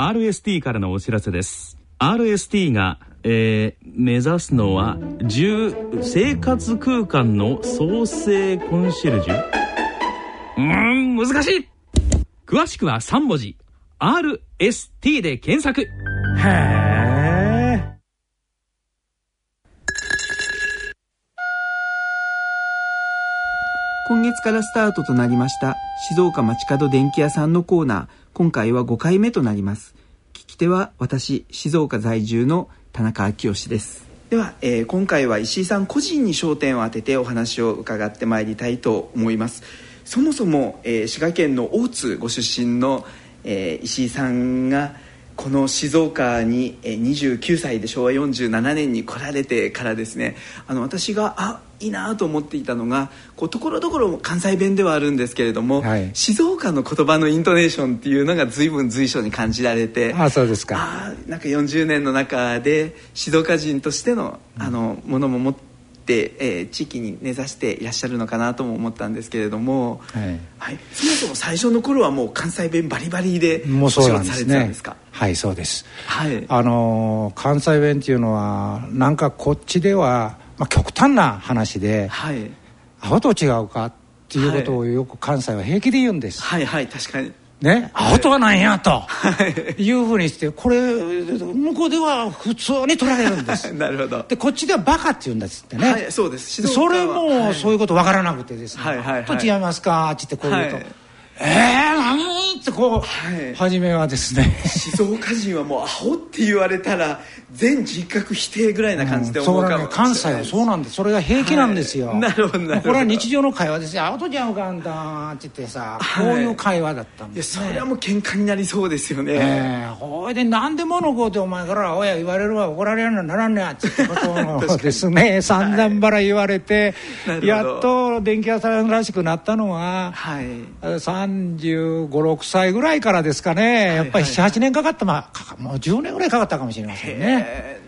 RST からのお知らせです。 RST が、目指すのは生活空間の創生コンシェルジュ。難しい。詳しくは3文字 RST で検索。へー。今月からスタートとなりました静岡まちかど電気屋さんのコーナー、今回は5回目となります。聞き手は私、静岡在住の田中昭義です。では、今回は石井さん個人に焦点を当ててお話を伺ってまいりたいと思います。そもそも、滋賀県の大津ご出身の、石井さんがこの静岡に29歳で昭和47年に来られてからですね、私がいいなと思っていたのが、ところどころ関西弁ではあるんですけれども、はい、静岡の言葉のイントネーションっていうのが随分随所に感じられて、そうですか。なんか40年の中で静岡人としての、ものも持って、地域に根ざしていらっしゃるのかなとも思ったんですけれども、はいはい、そもそも最初の頃はもう関西弁バリバリでお仕事されてたんですか？はい、そうです、はい、関西弁っていうのはなんかこっちでは極端な話で、はい、アホと違うかっていうことをよく関西は平気で言うんです。はいはい、確かにね、アホとはなんやというふうにして、これ向こうでは普通に取られるんですなるほど。でこっちではバカって言うんですってね、はい、そうです。それもそういうこと分からなくてですね、はいはいはい、と違いますかって言ってこう言うと、はい、何ってこう、はい、初めはですね静岡人はもうアホって言われたら全人格否定ぐらいな感じで思うかもしれない、関西はそうなんです。それが平気なんですよ、はい、なるほどなるほど。これは日常の会話ですよ。アホとちゃうかあんたって言ってさ、はい、こういう会話だったんですね。いや、それはもう喧嘩になりそうですよね、ほいで何で物こうてお前からおや言われるわ怒られるのならんねやってことをですね散々ばら言われて、はい、やっと電気屋さんらしくなったのは、はい、35、6歳ぐらいからですかね。やっぱり7、8年かかった、もう10年ぐらいかかったかもしれませんね。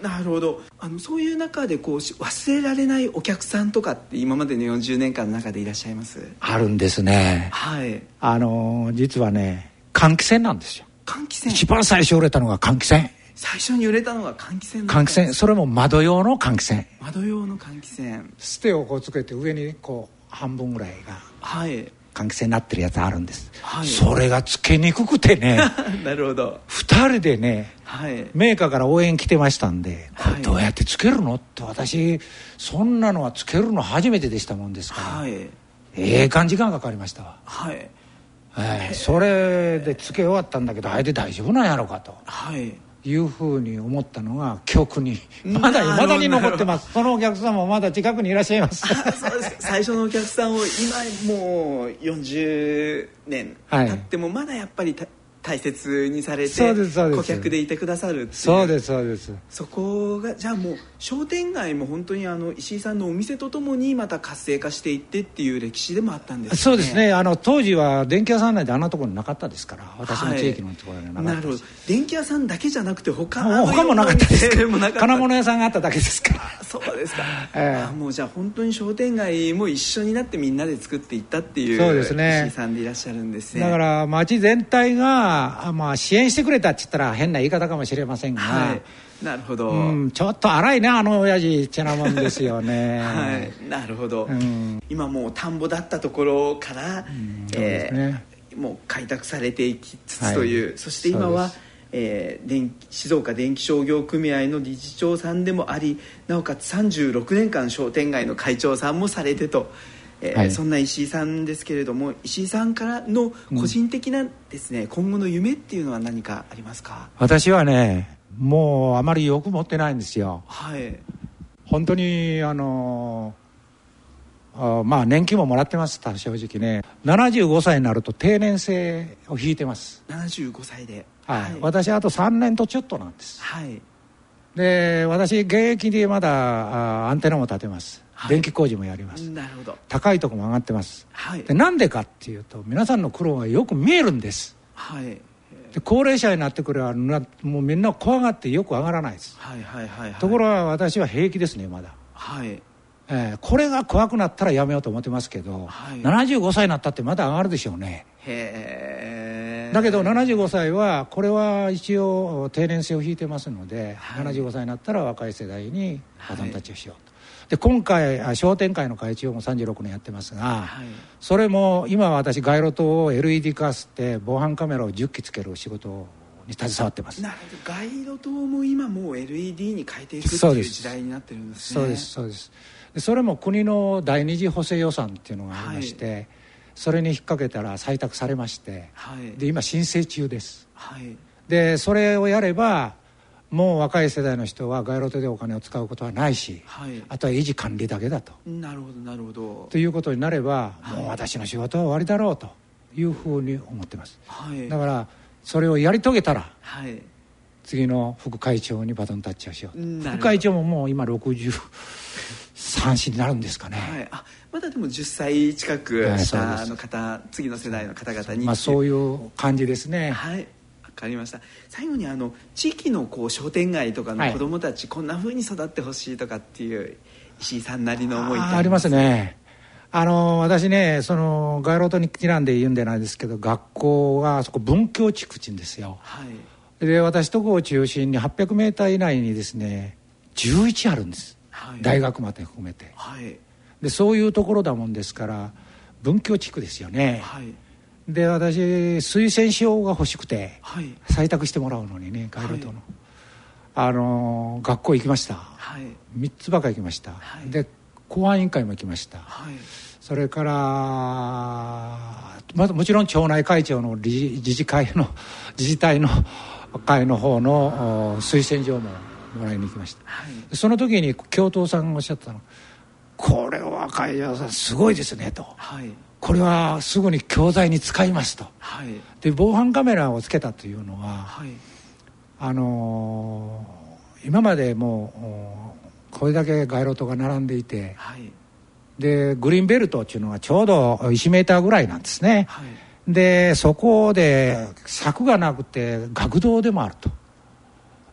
なるほど。そういう中で忘れられないお客さんとかって今までの40年間の中でいらっしゃいます？あるんですね、はい、実はね換気扇なんですよ。換気扇、一番最初売れたのが換気扇。最初に売れたのが換気扇。換気扇、それも窓用の換気扇。窓用の換気扇、ステをこうつけて上に半分ぐらいが、はい、換気扇になってるやつあるんです、はい、それがつけにくくてねなるほど。2人でね、はい、メーカーから応援来てましたんで、これどうやってつけるのって、私そんなのはつけるの初めてでしたもんですから、はい、感じ時間がかかりましたわ、はい、それでつけ終わったんだけど、あれで大丈夫なんやろかと、はいいうふうに思ったのが記憶にまだ未だに残ってます。そのお客様もまだ近くにいらっしゃいます。そうです。最初のお客さんを今もう40年経ってもまだやっぱり大切にされて顧客でいてくださるっていう。そうですそうです。そこがじゃあもう商店街も本当に石井さんのお店とともにまた活性化していってっていう歴史でもあったんですね。そうですね。当時は電気屋さんなんてあんなところになかったですから、私の地域のところにはなかったです、はい、なるほど。電気屋さんだけじゃなくて他もなかったです。金物屋さんがあっただけですから。そうですか、もうじゃあ本当に商店街も一緒になってみんなで作っていったっていう。そうですね。石井さんでいらっしゃるんですね。だから町全体が支援してくれたって言ったら変な言い方かもしれませんが、はい、なるほど、うん、ちょっと荒いね親父ってなもんですよね、はい、なるほど、うん、今もう田んぼだったところから、うんねもう開拓されていきつつという、はい、そして今は、静岡電気商業組合の理事長さんでもあり、なおかつ36年間商店街の会長さんもされてと、はい、そんな石井さんですけれども、石井さんからの個人的なですね、今後の夢っていうのは何かありますか？私はねもうあまりよく持ってないんですよ、はい、本当に年金ももらってました。正直ね75歳になると定年制を引いてます。75歳で、はい、私あと3年とちょっとなんです、はい、で私現役でまだアンテナも立てます。はい、電気工事もやります。なるほど。高いとこも上がってます、はい、でなんでかっていうと皆さんの苦労がよく見えるんです、はい、で高齢者になってくればもうみんな怖がってよく上がらないです、はいはいはいはい、ところが私は平気ですねまだ、はいこれが怖くなったらやめようと思ってますけど、はい、75歳になったってまだ上がるでしょうね。へえ。だけど75歳はこれは一応定年制を引いてますので、はい、75歳になったら若い世代にバトンタッチをしようと、はい、で今回商店会の会長も36年やってますが、はい、それも今は私街路灯を LED 化して防犯カメラを10基つける仕事をに携わってます。なるほど、街路灯も今もう LED に変えていくという時代になってるんですね。そうですそうです。でそれも国の第二次補正予算っていうのがありまして、はい、それに引っ掛けたら採択されまして、はい、で今申請中です、はい、でそれをやればもう若い世代の人は街路灯でお金を使うことはないし、はい、あとは維持管理だけだと。なるほどなるほど。ということになれば、はい、もう私の仕事は終わりだろうというふうに思ってます、はい、だからそれをやり遂げたら、はい、次の副会長にバトンタッチをしよう。副会長ももう今63歳になるんですかね、はい、あまだでも10歳近く下の方、はい、次の世代の方々に、まあ、そういう感じですね。はい、わかりました。最後に地域のこう商店街とかの子どもたち、はい、こんな風に育ってほしいとかっていう石井さんなりの思いってありますね。私ね、その街路灯にちなんで言うんでないですけど、学校がそこ文教地区って言うんですよ、はい、で私とこを中心に800メーター以内にですね11あるんです、はい、大学まで含めて、はい、でそういうところだもんですから文教地区ですよね、はい、で私推薦しようが欲しくて、はい、採択してもらうのにね街路灯の、はい、学校行きました、はい、3つばかり行きました、はい、で公安委員会も行きました、はい、それから、ま、もちろん町内会長の自治体の会の方の推薦状ももらいに行きました、はい、その時に教頭さんがおっしゃったの、これは会長さんすごいですねと、はい、これはすぐに教材に使いますと、はい、で防犯カメラをつけたというのは、はい、今までもうこれだけ街路灯が並んでいて、はい、でグリーンベルトっていうのはちょうど1メーターぐらいなんですね、はい、でそこで柵がなくて学童でもあると、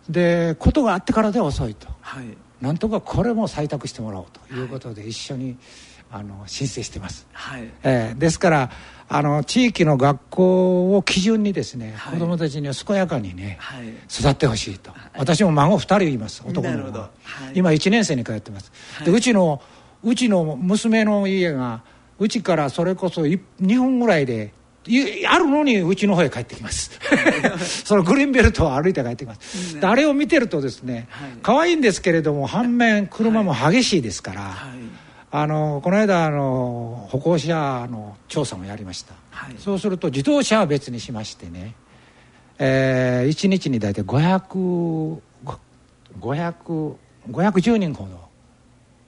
でことがあってからでは遅いと、はい、なんとかこれも採択してもらおうということで一緒に申請してます、はい、ですから地域の学校を基準にですね、はい、子どもたちには健やかにね、はい、育ってほしいと、はい、私も孫2人います、男の子、はい、今1年生に通ってます、はい、でうちの娘の家がうちからそれこそ2分ぐらいであるのにうちの方へ帰ってきますそのグリーンベルトを歩いて帰ってきます、であれを見てるとですね、はい、可愛いんですけれども反面車も激しいですから、はいはい、この間歩行者の調査もやりました、はい、そうすると自動車は別にしましてね、1日に大体510人ほど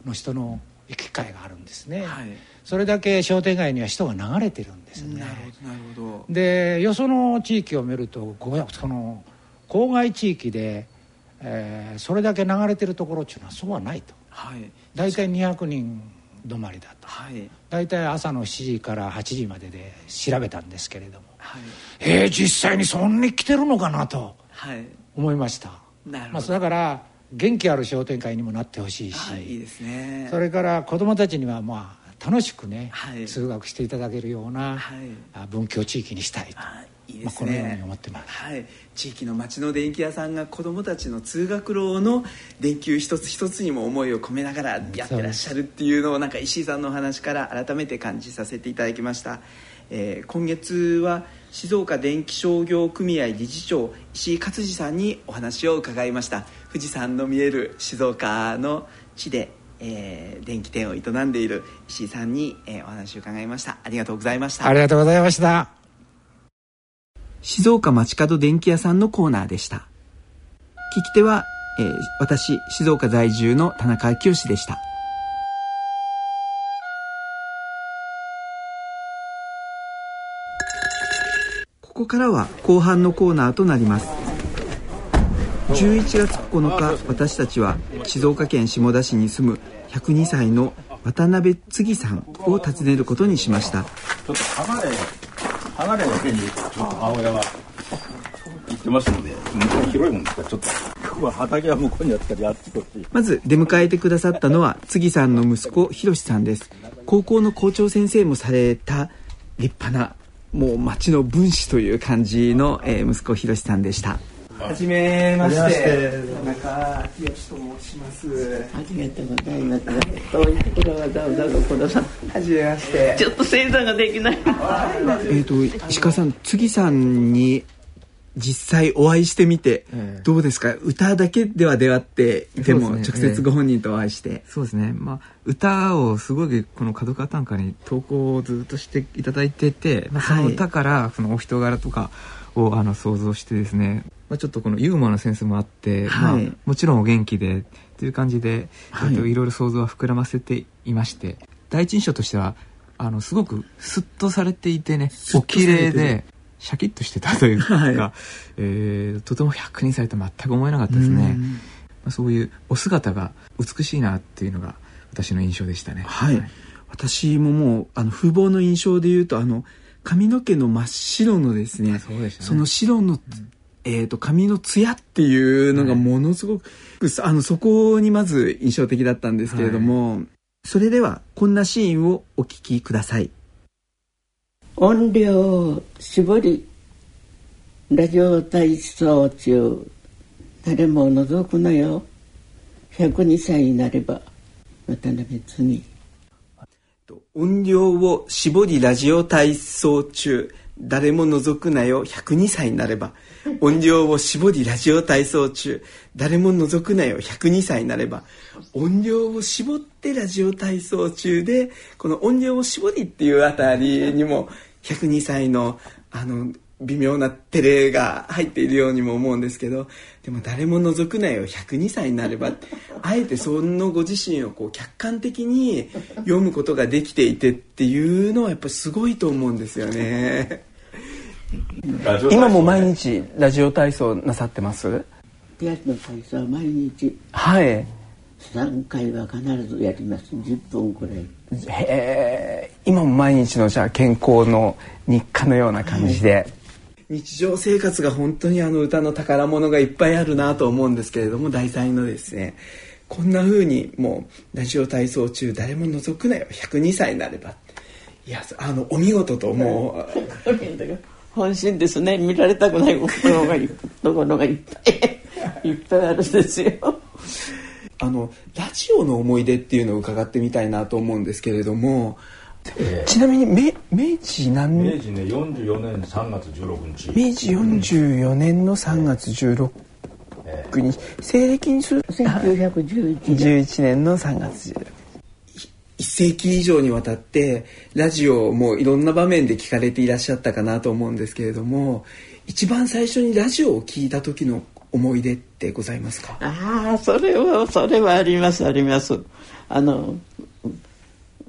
の人の行き交いがあるんですね、はい、それだけ商店街には人が流れてるんですね。なるほどなるほど。でよその地域を見るとその郊外地域で、それだけ流れてるところっていうのはそうはないと、はい、大体200人止まりだと、はい、大体朝の7時から8時までで調べたんですけれども、はい、実際にそんなに来てるのかなと思いました、はい、なるほど。まあ、だから元気ある商店会にもなってほしいし、はい、いいですね。それから子どもたちにはまあ楽しくね、はい、通学していただけるような、はい、文教地域にしたいと、はい、いいですね。まあ、このように思ってます、はい、地域の町の電気屋さんが子どもたちの通学路の電球一つ一つにも思いを込めながらやってらっしゃるっていうのをなんか石井さんのお話から改めて感じさせていただきました、今月は静岡電気商業組合理事長石井勝次さんにお話を伺いました。富士山の見える静岡の地で、電気店を営んでいる石井さんに、お話を伺いました。ありがとうございました。ありがとうございました。静岡町角電気屋さんのコーナーでした。聞き手は、私静岡在住の田中明義でした。ここからは後半のコーナーとなります。11月9日、私たちは静岡県下田市に住む102歳の渡辺次さんを訪ねることにしました。ちょっと離れの手に母親は行ってますので、広いもんですから、ちょっとここは畑は向こうにあったり、あっちこっち。まず出迎えてくださったのは次さんの息子、ひろしさんです。高校の校長先生もされた立派なもう町の分子という感じの、息子ひろしさんでした。はじめまして、中ひろしと申します。はじめてございます。遠いところはだうだうこのさん。はじめまして。ちょっと生産ができない。石川さん、次さんに実際お会いしてみてどうですか。歌だけでは出会っていても、ね、直接ご本人とお会いして。そうですね。まあ歌をすごいこの角川短歌に投稿をずっとしていただいてて、まあ、その歌からそのお人柄とかを想像してですね。まあ、ちょっとこのユーモアのセンスもあって、はい、まあ、もちろんお元気でという感じで、はい、いろいろ想像は膨らませていまして、第一印象としてはすごくスッとされていてね、お綺麗でシャキッとしてたというか、はい、とても100にされて全く思えなかったですね。まあ、そういうお姿が美しいなっていうのが私の印象でしたね。はいはい、私ももう風貌の印象でいうと髪の毛の真っ白のですね、そうでしたね、その白の、髪のツヤっていうのがものすごく、はい、そこにまず印象的だったんですけれども、はい、それではこんなシーンをお聞きください。音量を絞りラジオ体操中、誰も覗くなよ102歳になればまた別に。音量を絞りラジオ体操中、誰も覗くなよ102歳になれば。音量を絞りラジオ体操中、誰も覗くなよ102歳になれば。音量を絞ってラジオ体操中で、この音量を絞りっていうあたりにも102歳の微妙な照れが入っているようにも思うんですけど、でも誰も覗くなよ102歳になればってあえてそのご自身をこう客観的に読むことができていてっていうのはやっぱすごいと思うんですよね。今も毎日ラジオ体操なさってます？手足の体操は毎日、はい、3回は必ずやります。10分くらい。へー、今も毎日のじゃあ健康の日課のような感じで、はい、日常生活が本当に歌の宝物がいっぱいあるなと思うんですけれども、題材のですね、こんな風にもうラジオ体操中誰も覗くなよ102歳になれば、いやお見事ともう、はい、本心ですね。見られたくない心がいっぱいいっぱいあるんですよ。ラジオの思い出っていうのを伺ってみたいなと思うんですけれども、ちなみに明治ね、44年3月16日。明治44年の3月16日に、西暦にすると1911年の3月16日。1世紀以上にわたってラジオもいろんな場面で聞かれていらっしゃったかなと思うんですけれども、一番最初にラジオを聞いた時の思い出ってございますか？ああ、それはあります。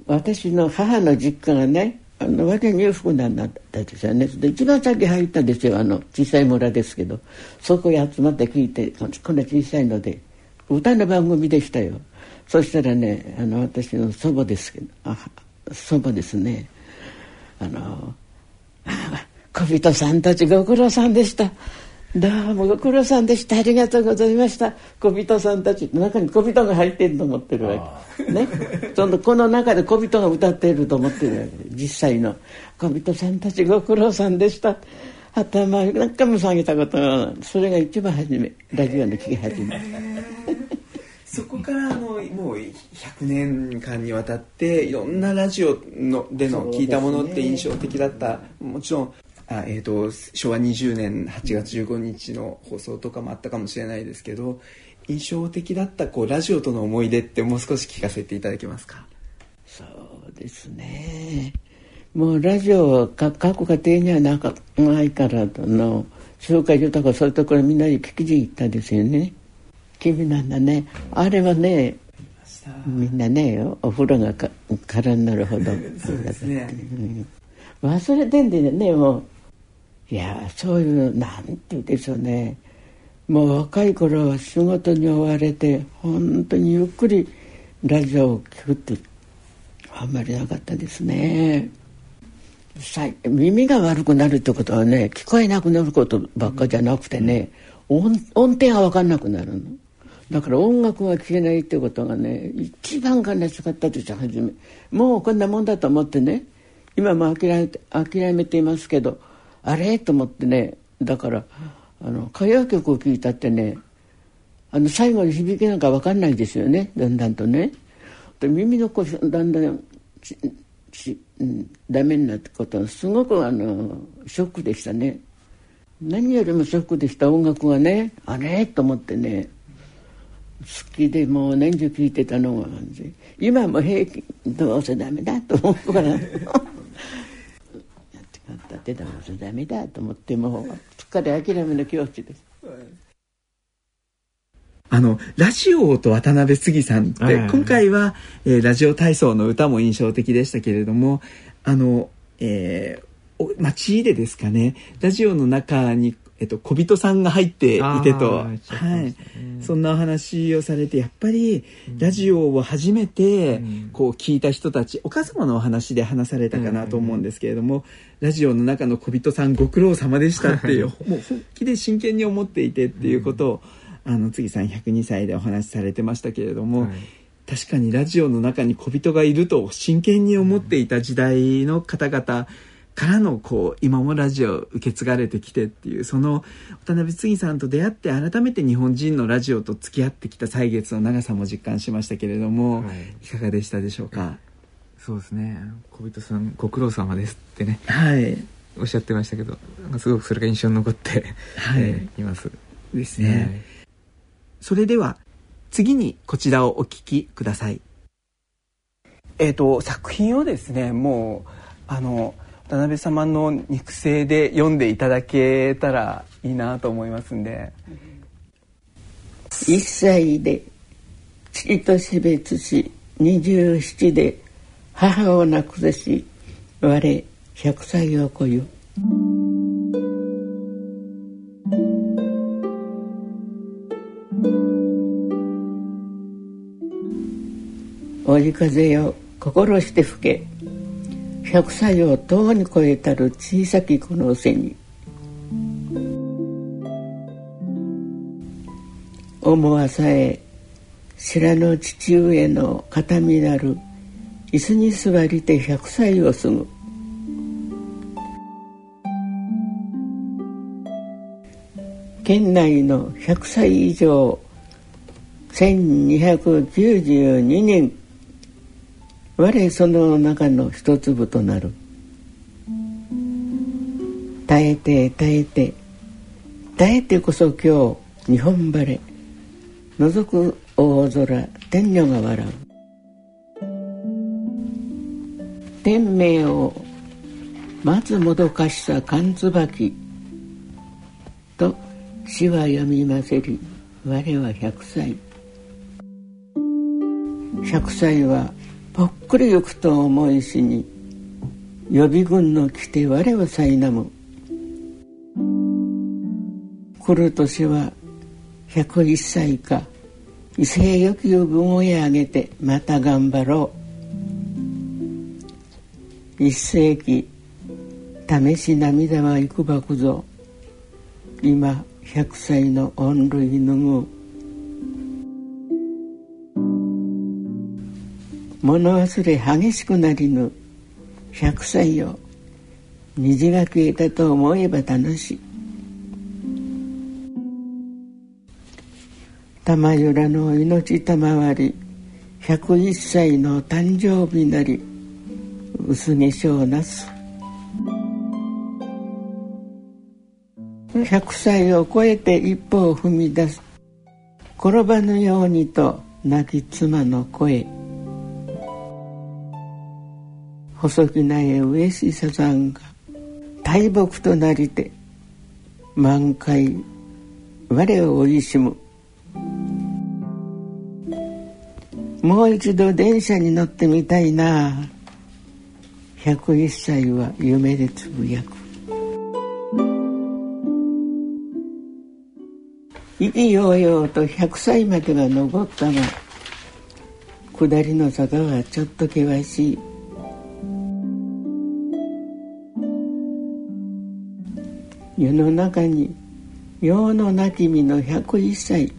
私の母の実家がね、和田裕福なんだったんですよね。で、一番先入ったんですよ、小さい村ですけど、そこへ集まって聞いて、こんな小さいので歌の番組でしたよ。そしたらね、私の祖母ですけど、祖母ですね、小人さんたちご苦労さんでした、どうもご苦労さんでした、ありがとうございました。小人さんたちの中に小人が入っていると思ってるわけ、ね、この中で小人が歌っていると思ってるわけ。実際の小人さんたちご苦労さんでした、頭なんかも下げたことが、それが一番初めラジオの聞き始め。そこからもう100年間にわたっていろんなラジオでの聞いたものって印象的だった、ね、もちろん昭和20年8月15日の放送とかもあったかもしれないですけど、印象的だったラジオとの思い出ってもう少し聞かせていただけますか？そうですね、もうラジオは各家庭にはないから紹介所とかそういうところみんなに聞きに行ったんですよね。君なんだね、あれはね、みんなね、お風呂が空になるほどそうですね、うん、忘れてんでね、もういや、そういうなんて言うでしょうね、もう若い頃は仕事に追われて本当にゆっくりラジオを聞くってあんまりなかったですね。耳が悪くなるってことはね、聞こえなくなることばっかじゃなくてね、音程が分かんなくなるのだから、音楽が聴けないってことがね一番悲しかったでしょ、初め。もうこんなもんだと思ってね、今も諦めていますけど、あれと思ってね、だから歌謡曲を聴いたってね、最後に響きなんか分かんないですよね、だんだんとね。で耳のこうだんだんダメになったことはすごくショックでしたね。何よりもショックでした音楽がね、あれと思ってね、好きでもう年中聴いてたのが今も平気、どうせダメだと思うからだってどうせダメだと思って、もうすっかり諦めの境地です。ラジオと渡辺杉さんって、今回は、ラジオ体操の歌も印象的でしたけれども、チーレですかね、ラジオの中に、小人さんが入っていてと、そんなお話をされて、やっぱりラジオを初めてこう聞いた人たち、お母様のお話で話されたかなと思うんですけれども、ラジオの中の小人さんご苦労様でしたっていうもう本気で真剣に思っていてっていうことを、杉さん102歳でお話しされてましたけれども、確かにラジオの中に小人がいると真剣に思っていた時代の方々からのこう今もラジオ受け継がれてきてっていう、その渡辺杉さんと出会って改めて日本人のラジオと付き合ってきた歳月の長さも実感しましたけれども、いかがでしたでしょうか。そうですね、小人さんご苦労様ですってね、おっしゃってましたけど、なんかすごくそれが印象に残って、いますですね、それでは次にこちらをお聞きください。作品をですね、もう渡辺様の肉声で読んでいただけたらいいなと思いますんで。1歳で父と死別し、27で母を亡くし、我100歳を超ゆ。追い風よ心して吹け、100歳をとうに超えたる小さきこの背に、思わさえ知らぬ父上の形見なる椅子に座りて100歳を過ぐ。県内の100歳以上1292人、我その中の一粒となる。耐えて耐えて耐えてこそ今日日本晴れ、覗く大空天女が笑う。天命を待つもどかしさ寒椿と詩は読みませり、我は100歳。100歳はぽっくりゆくと思いしに、予備軍の来て我をさいなむ。来る年は101歳か、威勢よき分を上げてまた頑張ろう。一世紀試し涙は幾ばくぞ、今100歳の恩類ぬぐう。物忘れ激しくなりぬ100歳よ、虹が消えたと思えば楽しい。玉ゆらの命賜り、101歳の誕生日なり、薄化粧なす。100歳を超えて一歩を踏み出す、転ばぬようにと亡き妻の声。細木苗植しサザンが大木となりて、満開我を追いしむ。もう一度電車に乗ってみたいな、101歳は夢でつぶやく。意気揚々と100歳までが登ったが、下りの坂はちょっと険しい。世の中に世のなき身の101歳、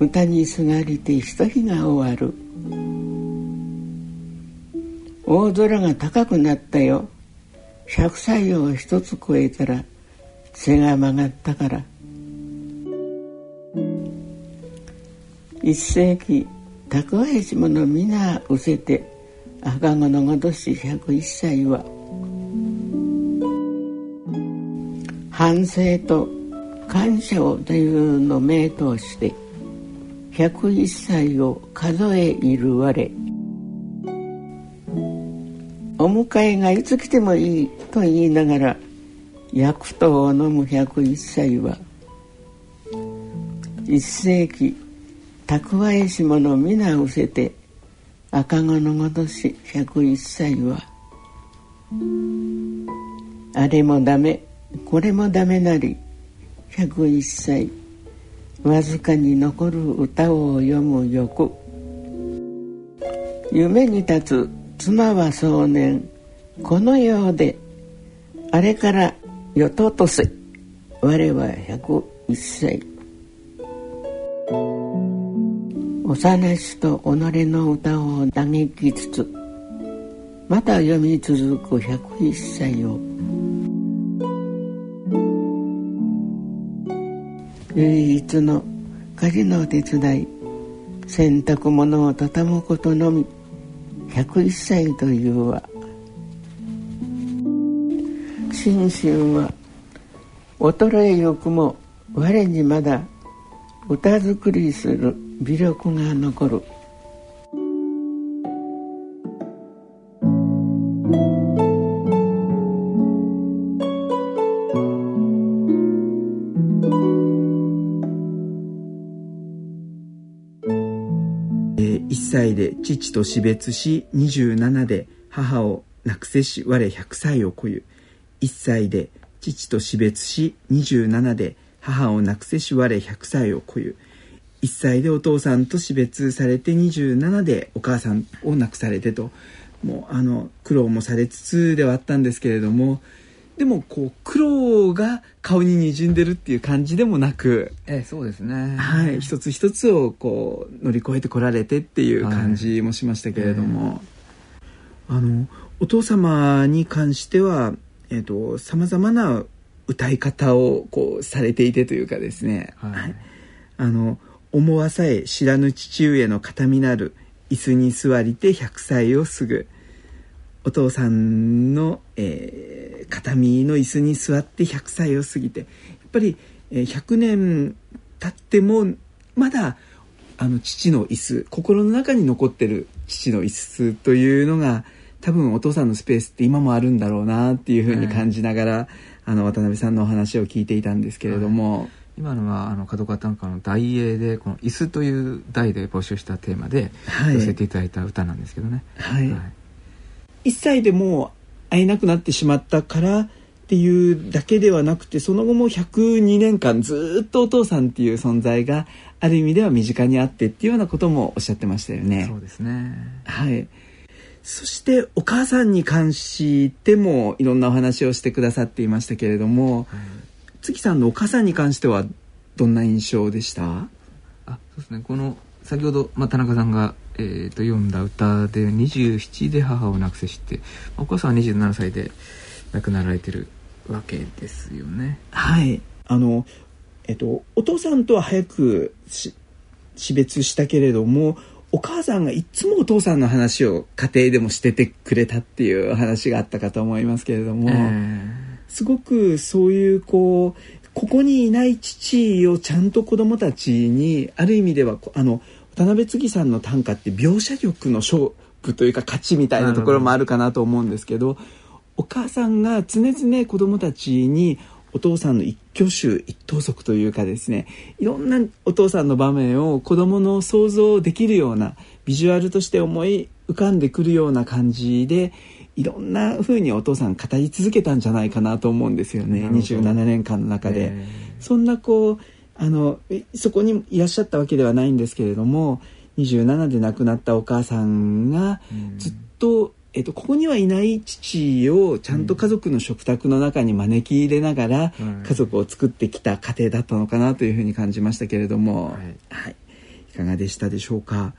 歌にすがりてひと日が終わる。大空が高くなったよ。100歳を一つ超えたら背が曲がったから。一世紀蓄えし者皆失せて赤子のごとし101歳は、反省と感謝をというのを名として101歳を数えいる我。お迎えがいつ来てもいいと言いながら薬湯を飲む101歳は、一世紀蓄えし者皆失せて赤子のごとし101歳は、あれもダメこれもダメなり101歳、わずかに残る歌を詠む欲。夢に立つ妻は壮年この世で、あれからよととせ我は101歳。幼しと己の歌を嘆きつつまた詠み続く101歳を、唯一の家事の手伝い、洗濯物を畳むことのみ101歳というは。心身は衰えよくも我にまだ歌作りする魅力が残る。1歳で父と死別し、27で母を亡くせし我100歳を超ゆ。1歳で父と死別し、27で母を亡くせし我100歳を超ゆ。1歳でお父さんと死別されて、27でお母さんを亡くされてと、もう苦労もされつつではあったんですけれども、でもこう苦労が顔ににじんでるっていう感じでもなく、そうですね、はい、一つ一つをこう乗り越えてこられてっていう感じもしましたけれども、はい、お父様に関しては、様々な歌い方をこうされていてというかですね、はいはい、思わさえ知らぬ父上の形見なる椅子に座りて100歳を過ぐ。お父さんの、形見の椅子に座って100歳を過ぎて、やっぱり、100年経ってもまだ父の椅子、心の中に残ってる父の椅子というのが、多分お父さんのスペースって今もあるんだろうなっていうふうに感じながら、はい、渡辺さんのお話を聞いていたんですけれども、はい、今のは角川短歌の題詠で、この椅子という題で募集したテーマで寄せていただいた歌なんですけどね、はいはい。1歳でも会えなくなってしまったからっていうだけではなくて、その後も102年間ずっとお父さんっていう存在がある意味では身近にあってっていうようなこともおっしゃってましたよね。そうですね、はい。そしてお母さんに関してもいろんなお話をしてくださっていましたけれども、はい、月さんのお母さんに関してはどんな印象でした？あ、そうですね、この先ほど、田中さんが読んだ歌で27で母を亡くせして、お母さんは27歳で亡くなられてるわけですよね。はい。お父さんとは早く死別したけれども、お母さんがいつもお父さんの話を家庭でもしててくれたっていう話があったかと思いますけれども、すごくそういうここにいない父をちゃんと子供たちに、ある意味では渡辺継さんの短歌って描写力の勝負というか勝ちみたいなところもあるかなと思うんですけど、お母さんが常々子どもたちにお父さんの一挙手一投足というかですね、いろんなお父さんの場面を子どもの想像できるような、ビジュアルとして思い浮かんでくるような感じで、いろんな風にお父さん語り続けたんじゃないかなと思うんですよね、27年間の中で。そんなそこにいらっしゃったわけではないんですけれども、27で亡くなったお母さんがずっと、ここにはいない父をちゃんと家族の食卓の中に招き入れながら家族を作ってきた家庭だったのかなというふうに感じましたけれども、はい、はい、いかがでしたでしょうか。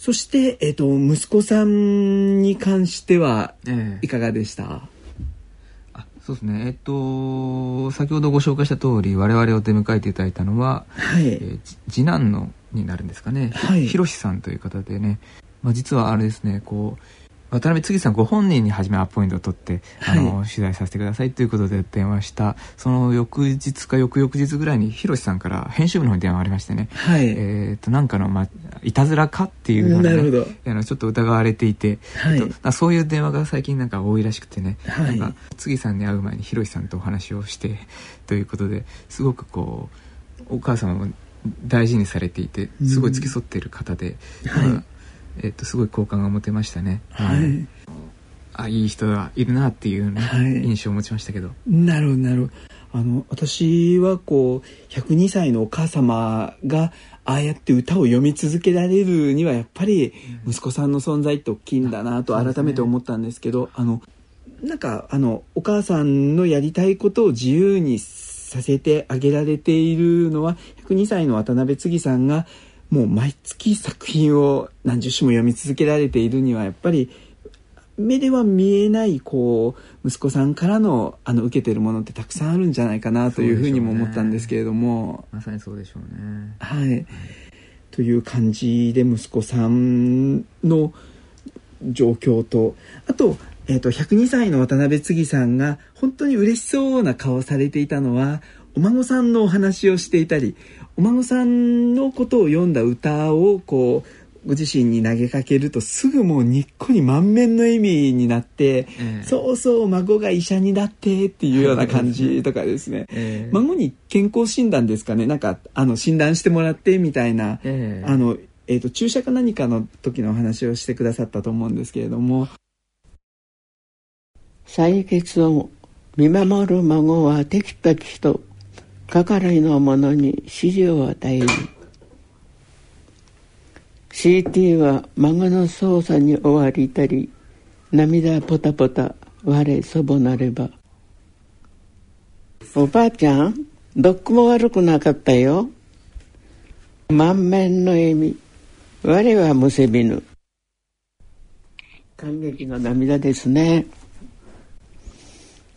そして、息子さんに関してはいかがでした？そうですね、先ほどご紹介した通り我々を出迎えていただいたのは、はい、次男のになるんですかね、はい、ひろしさんという方でね、まあ、実はあれですね、こう渡辺次さんご本人に初めアポイントを取って、はい、取材させてくださいということで電話した、その翌日か翌々日ぐらいにひろしさんから編集部の方に電話がありましてね、はい、なんかの、ま、いたずらかっていうので、ね、なるほど、ちょっと疑われていて、はい、そういう電話が最近なんか多いらしくてね、はい、なんか次さんに会う前にひろしさんとお話をしてということで、すごくこうお母さんを大事にされていて、すごい付き添っている方で、はい、すごい好感が持てましたね、はい、あ、いい人がいるなっていう、ね、はい、印象を持ちましたけど。なるほどなるほど。私はこう102歳のお母様がああやって歌を読み続けられるにはやっぱり息子さんの存在って大きいんだなと改めて思ったんですけど、うん、なんかお母さんのやりたいことを自由にさせてあげられているのは102歳の渡辺次さんがもう毎月作品を何十種も読み続けられているにはやっぱり目では見えないこう息子さんからの受けているものってたくさんあるんじゃないかなというふうにも思ったんですけれども、まさにそうでしょうね、はい、という感じで息子さんの状況と、あと、102歳の渡辺次さんが本当に嬉しそうな顔をされていたのはお孫さんのお話をしていたり、お孫さんのことを読んだ歌をこうご自身に投げかけるとすぐもうにっこり満面の笑みになって、そうそう孫が医者になってっていうような感じとかですね、孫に健康診断ですかね、なんか診断してもらってみたいな、注射か何かの時のお話をしてくださったと思うんですけれども、採血を見守る孫はテキパキと係の者に指示を与える。 CT は孫の操作に追われたり、涙ポタポタ我祖母なれば。おばあちゃん、どっこも悪くなかったよ。満面の笑み、我はむせびぬ。感激の涙ですね。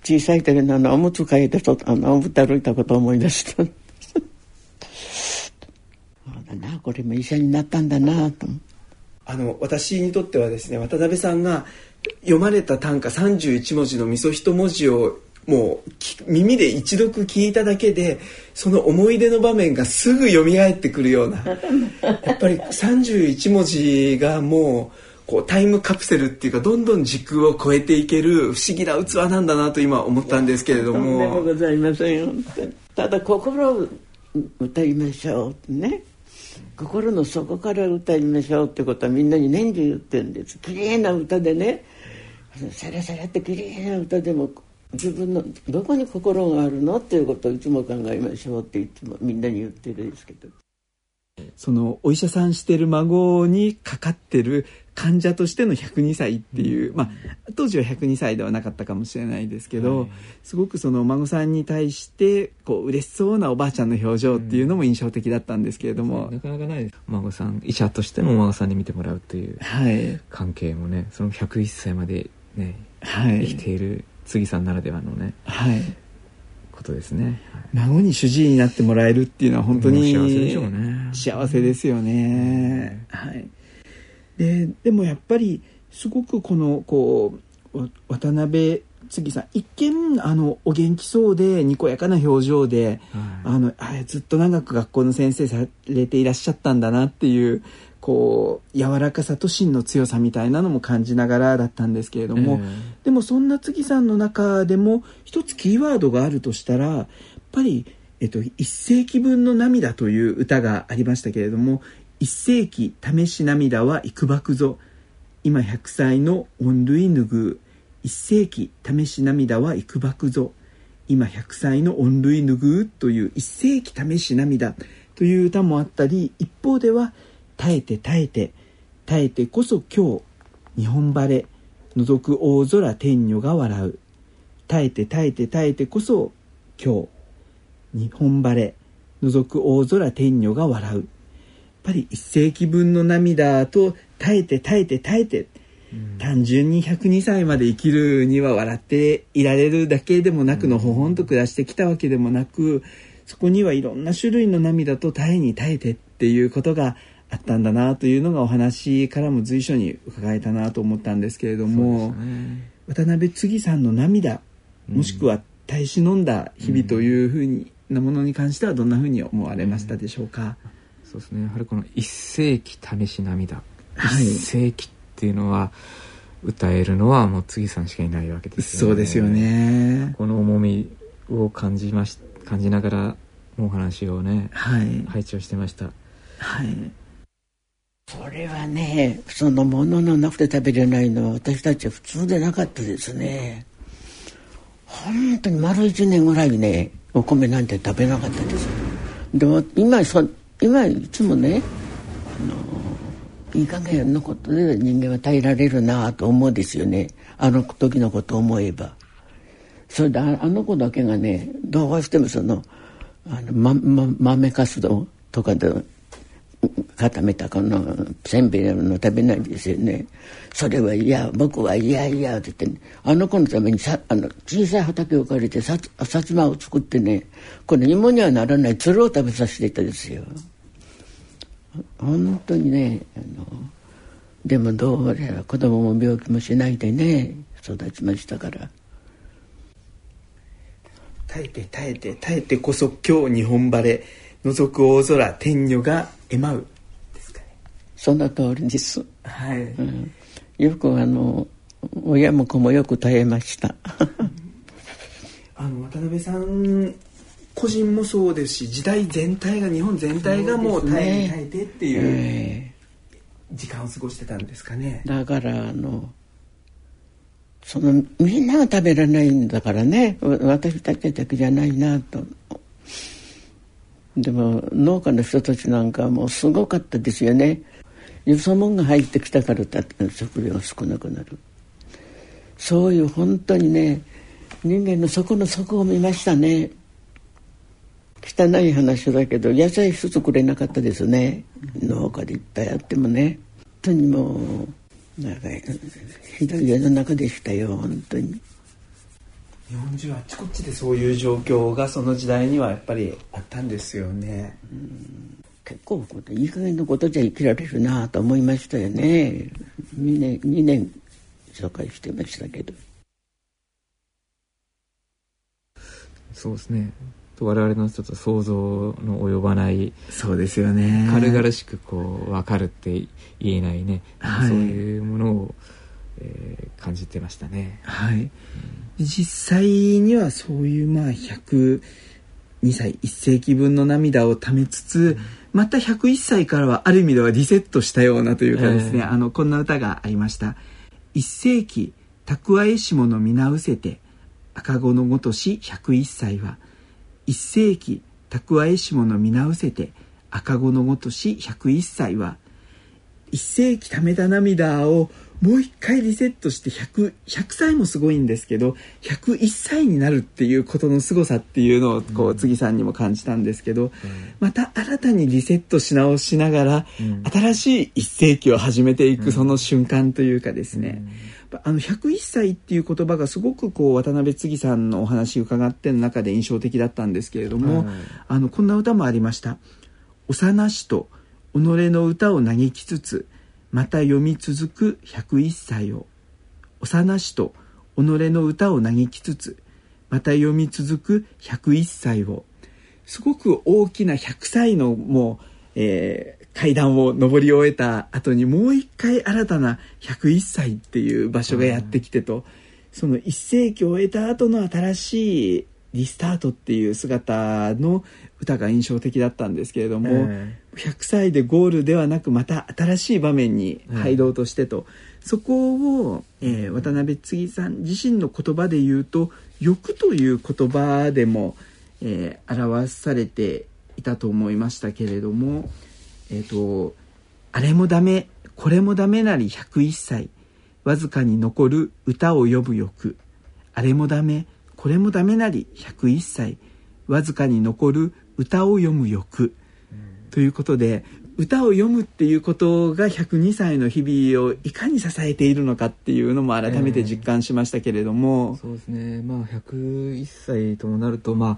小さい時のおむつ替えておぶって歩いたことを思い出したそうだな、これも医者になったんだなと。私にとってはですね、渡辺さんが読まれた短歌31文字のみそ一文字をもう耳で一読聞いただけで、その思い出の場面がすぐ蘇ってくるようなやっぱり31文字がもうこうタイムカプセルっていうか、どんどん時空を超えていける不思議な器なんだなと今思ったんですけれども。とんでもございません。ただ心を歌いましょうね、心の底から歌いましょうってことはみんなに年中言ってるんです。きれいな歌でね、サラサラってきれいな歌でも自分のどこに心があるのっていうことをいつも考えましょうっていつもみんなに言ってるんですけど、そのお医者さんしてる孫にかかってる患者としての102歳っていう、まあ、当時は102歳ではなかったかもしれないですけど、はい、すごくそのお孫さんに対してこう嬉しそうなおばあちゃんの表情っていうのも印象的だったんですけれども、なかなかないです。孫さん、医者としてもお孫さんに見てもらうという関係もね、はい、その101歳まで、ね、はい、生きている杉さんならではのね、はい、ことですね、はい、孫に主治医になってもらえるっていうのは本当に幸せでしょうね。幸せですよね、はい。でもやっぱりすごくこのこう渡辺次さん、一見お元気そうでにこやかな表情で、はい、ずっと長く学校の先生されていらっしゃったんだなっていう、こう柔らかさと芯の強さみたいなのも感じながらだったんですけれども、でもそんな次さんの中でも一つキーワードがあるとしたら、やっぱり、一世紀分の涙という歌がありましたけれども、一世紀試し涙は幾ばくぞ、今百歳の恩類ぬぐう。一世紀試し涙は幾ばくぞ、今百歳の恩類ぬぐうという一世紀試し涙という歌もあったり、一方では耐えて耐えて耐えてこそ今日日本晴れ覗く大空天女が笑う。耐えて耐えて耐えてこそ今日日本晴れ覗く大空天女が笑う。ぱり1世紀分の涙と耐えて、うん、単純に102歳まで生きるには笑っていられるだけでもなく、のほほんと暮らしてきたわけでもなく、そこにはいろんな種類の涙と耐えに耐えてっていうことがあったんだなというのがお話からも随所に伺えたなと思ったんですけれども、ね、渡辺継さんの涙、もしくは耐え忍んだ日々というふうに、なものに関してはどんなふうに思われましたでしょうか。そうですね、やはりこの一世紀試し涙、はい、一世紀っていうのは歌えるのはもう継さんしかいないわけですよね。そうですよね。この重みを感じながらお話をね、はい、拝聴してました。はい、これはね、そのもののなくて食べれないのは私たち普通でなかったですね。本当に丸1年ぐらいね、お米なんて食べなかったです。でも今いつもね、いい加減のことで人間は耐えられるなと思うんですよね。あの時のことを思えば。それであの子だけがね、どうしても豆かすとかで固めたこのせんべいの食べないんですよね。それは嫌、僕は嫌って言って、ね、あの子のために小さい畑を借りてさつまを作ってね、この芋にはならないつるを食べさせていたんですよ。本当にね、でもどうやら子供も病気もしないでね、育ちましたから。耐えてこそ今日日本晴れ、覗く大空天女がえまうですかね。そんな通りです、はい、うん、よく親も子もよく耐えました渡辺さん個人もそうですし、時代全体が、日本全体がもう耐えてっていう時間を過ごしてたんですかね。だからそのみんなが食べられないんだからね、私たちだけじゃないなと。でも農家の人たちなんかもうすごかったですよね。よそもんが入ってきたからだって食料が少なくなる。そういう本当にね、人間の底の底を見ましたね。汚い話だけど野菜一つくれなかったですね。農家でいっぱいあってもね、本当にもうなんかひどい世の中でしたよ、本当に。日本中あっちこっちでそういう状況がその時代にはやっぱりあったんですよね。うん、結構いい加減のことじゃ生きられるなと思いましたよね。2年紹介してましたけど。そうですね、我々のちょっと想像の及ばない。そうですよね、軽々しく分かるって言えないね、はい、そういうものを、感じてましたね、はい、うん、実際にはそういう102歳1世紀分の涙をためつつ、また101歳からはある意味ではリセットしたようなというかですね、こんな歌がありました。1世紀蓄えしもの皆うせて赤子のごとし101歳は、一世紀蓄えしもの皆うせて赤子のごとし101歳は、一世紀ためた涙をもう一回リセットして 100歳もすごいんですけど、101歳になるっていうことのすごさっていうのを継さんにも感じたんですけど、うん、また新たにリセットし直しながら、うん、新しい一世紀を始めていくその瞬間というかですね、うん、101歳っていう言葉がすごく渡辺継さんのお話伺っての中で印象的だったんですけれども、うん、こんな歌もありました。幼しと己の歌を嘆きつつ、また読み続く101歳を。幼しと己の歌を嘆きつつ、また読み続く101歳を。すごく大きな100歳のもう、階段を上り終えた後に、もう一回新たな101歳っていう場所がやってきてと、その一世紀を終えた後の新しいリスタートっていう姿の歌が印象的だったんですけれども、100歳でゴールではなく、また新しい場面に入ろうとしてと、そこを、渡辺継さん自身の言葉で言うと、欲という言葉でも、表されていたと思いましたけれども、あれもダメこれもダメなり101歳わずかに残る歌を詠む欲、あれもダメこれもダメなり101歳わずかに残る歌を詠む欲ということで、歌を読むっていうことが102歳の日々をいかに支えているのかっていうのも改めて実感しましたけれども、そうですね、まあ、101歳ともなると、まあ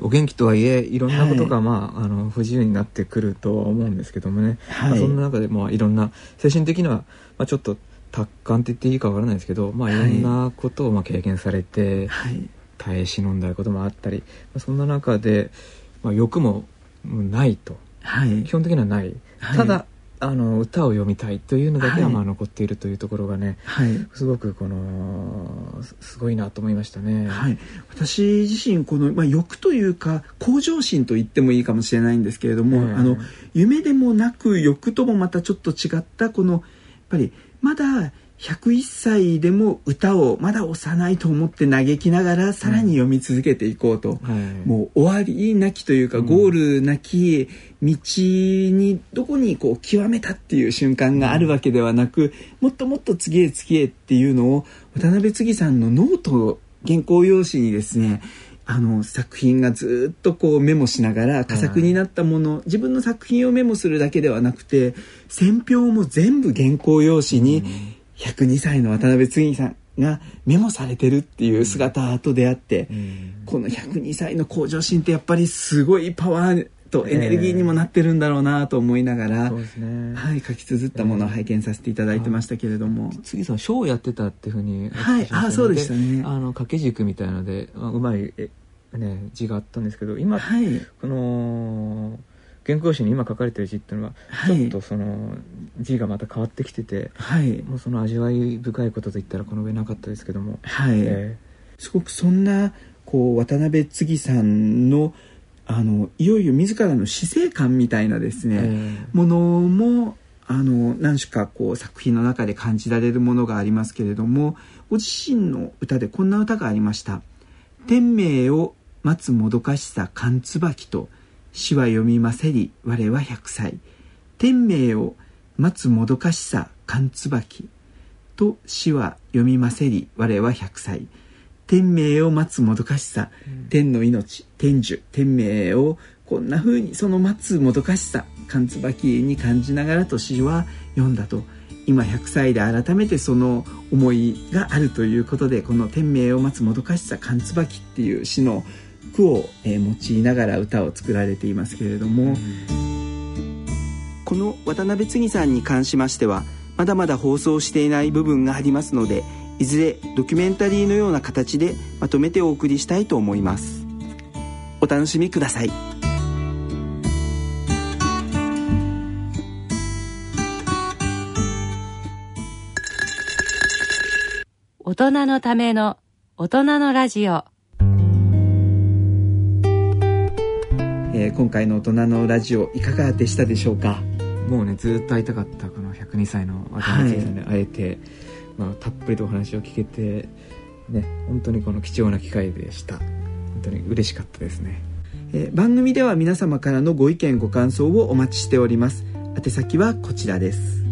お元気とはいえいろんなことが、まあ不自由になってくるとは思うんですけどもね、まあ、そんな中でもいろんな精神的には、まあ、ちょっと達観って言っていいかわからないですけど、まあ、いろんなことをまあ経験されて、耐え忍んだこともあったり、まあ、そんな中で、まあ、欲もないと、基本的にはない、ただ歌を読みたいというのだけはまあ残っているというところがね、すごくこのすごいなと思いましたね、私自身この、まあ、欲というか向上心と言ってもいいかもしれないんですけれども、夢でもなく欲ともまたちょっと違ったこのやっぱりまだ101歳でも歌をまだ幼いと思って嘆きながらさらに読み続けていこうと、もう終わりなきというかゴールなき道にどこにこう極めたっていう瞬間があるわけではなく、もっともっと次へ次へっていうのを渡辺次さんのノート原稿用紙にですね、作品がずっとこうメモしながら佳作になったもの、自分の作品をメモするだけではなくて選評も全部原稿用紙に、102歳の渡辺次さんがメモされてるっていう姿と出会って、この102歳の向上心ってやっぱりすごいパワーとエネルギーにもなってるんだろうなと思いながら、そうですね、書き綴ったものを拝見させていただいてましたけれども、次さんショーをやってたっていうふうに、そうでしたね、掛け軸みたいので、うまい字があったんですけど、今、この原稿用紙に今書かれてる字っていうのは、ちょっとその字がまた変わってきてて、もうその味わい深いことといったらこの上なかったですけども、すごくそんなこう渡辺次さんのいよいよ自らの死生観みたいなですね、ものも何種かこう作品の中で感じられるものがありますけれども、ご自身の歌でこんな歌がありました。天命を待つもどかしさ寒椿と死は読みませり我は百歳、天命を待つもどかしさ寒椿と死は読みませり我は百歳、天命を待つもどかしさ、天の命天寿天命をこんな風にその待つもどかしさ寒椿に感じながらと死は読んだと、今100歳で改めてその思いがあるということで、この天命を待つもどかしさ寒椿っていう死の句を用いながら歌を作られていますけれども、この渡辺次さんに関しましてはまだまだ放送していない部分がありますので、いずれドキュメンタリーのような形でまとめてお送りしたいと思います。お楽しみください。大人のための大人のラジオ、今回の大人のラジオいかがでしたでしょうか。もうねずっと会いたかったこの102歳の渡辺次さんに会えて、たっぷりとお話を聞けて、本当にこの貴重な機会でした。本当に嬉しかったですね。番組では皆様からのご意見ご感想をお待ちしております。宛先はこちらです。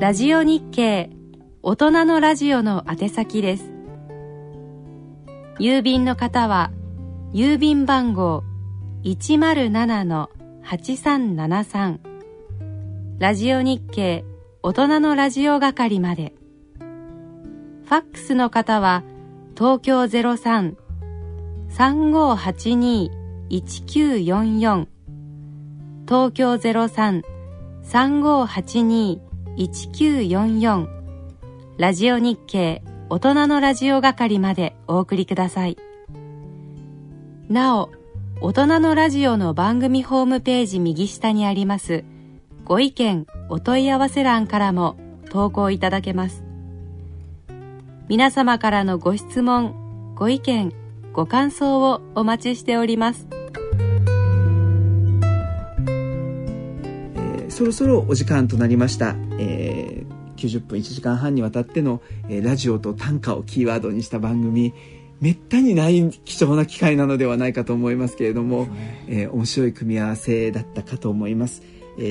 ラジオ日経大人のラジオの宛先です。郵便の方は郵便番号 107-8373 ラジオ日経大人のラジオ係まで。ファックスの方は東京 03-3582-1944 東京 03-3582-1944 ラジオ日経大人のラジオ係までお送りください。なお、大人のラジオの番組ホームページ右下にありますご意見お問い合わせ欄からも投稿いただけます。皆様からのご質問ご意見ご感想をお待ちしております。そろそろお時間となりました。90分1時間半にわたっての、ラジオと短歌をキーワードにした番組、めったにない貴重な機会なのではないかと思いますけれども、面白い組み合わせだったかと思います。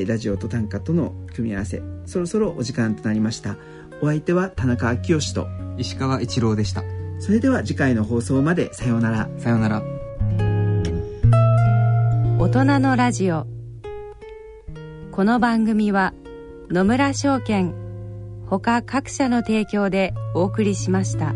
ラジオと短歌との組み合わせ、そろそろお時間となりました。お相手は田中昭義と石川一郎でした。それでは次回の放送まで、さようなら。さようなら。大人のラジオ。この番組は野村証券他各社の提供でお送りしました。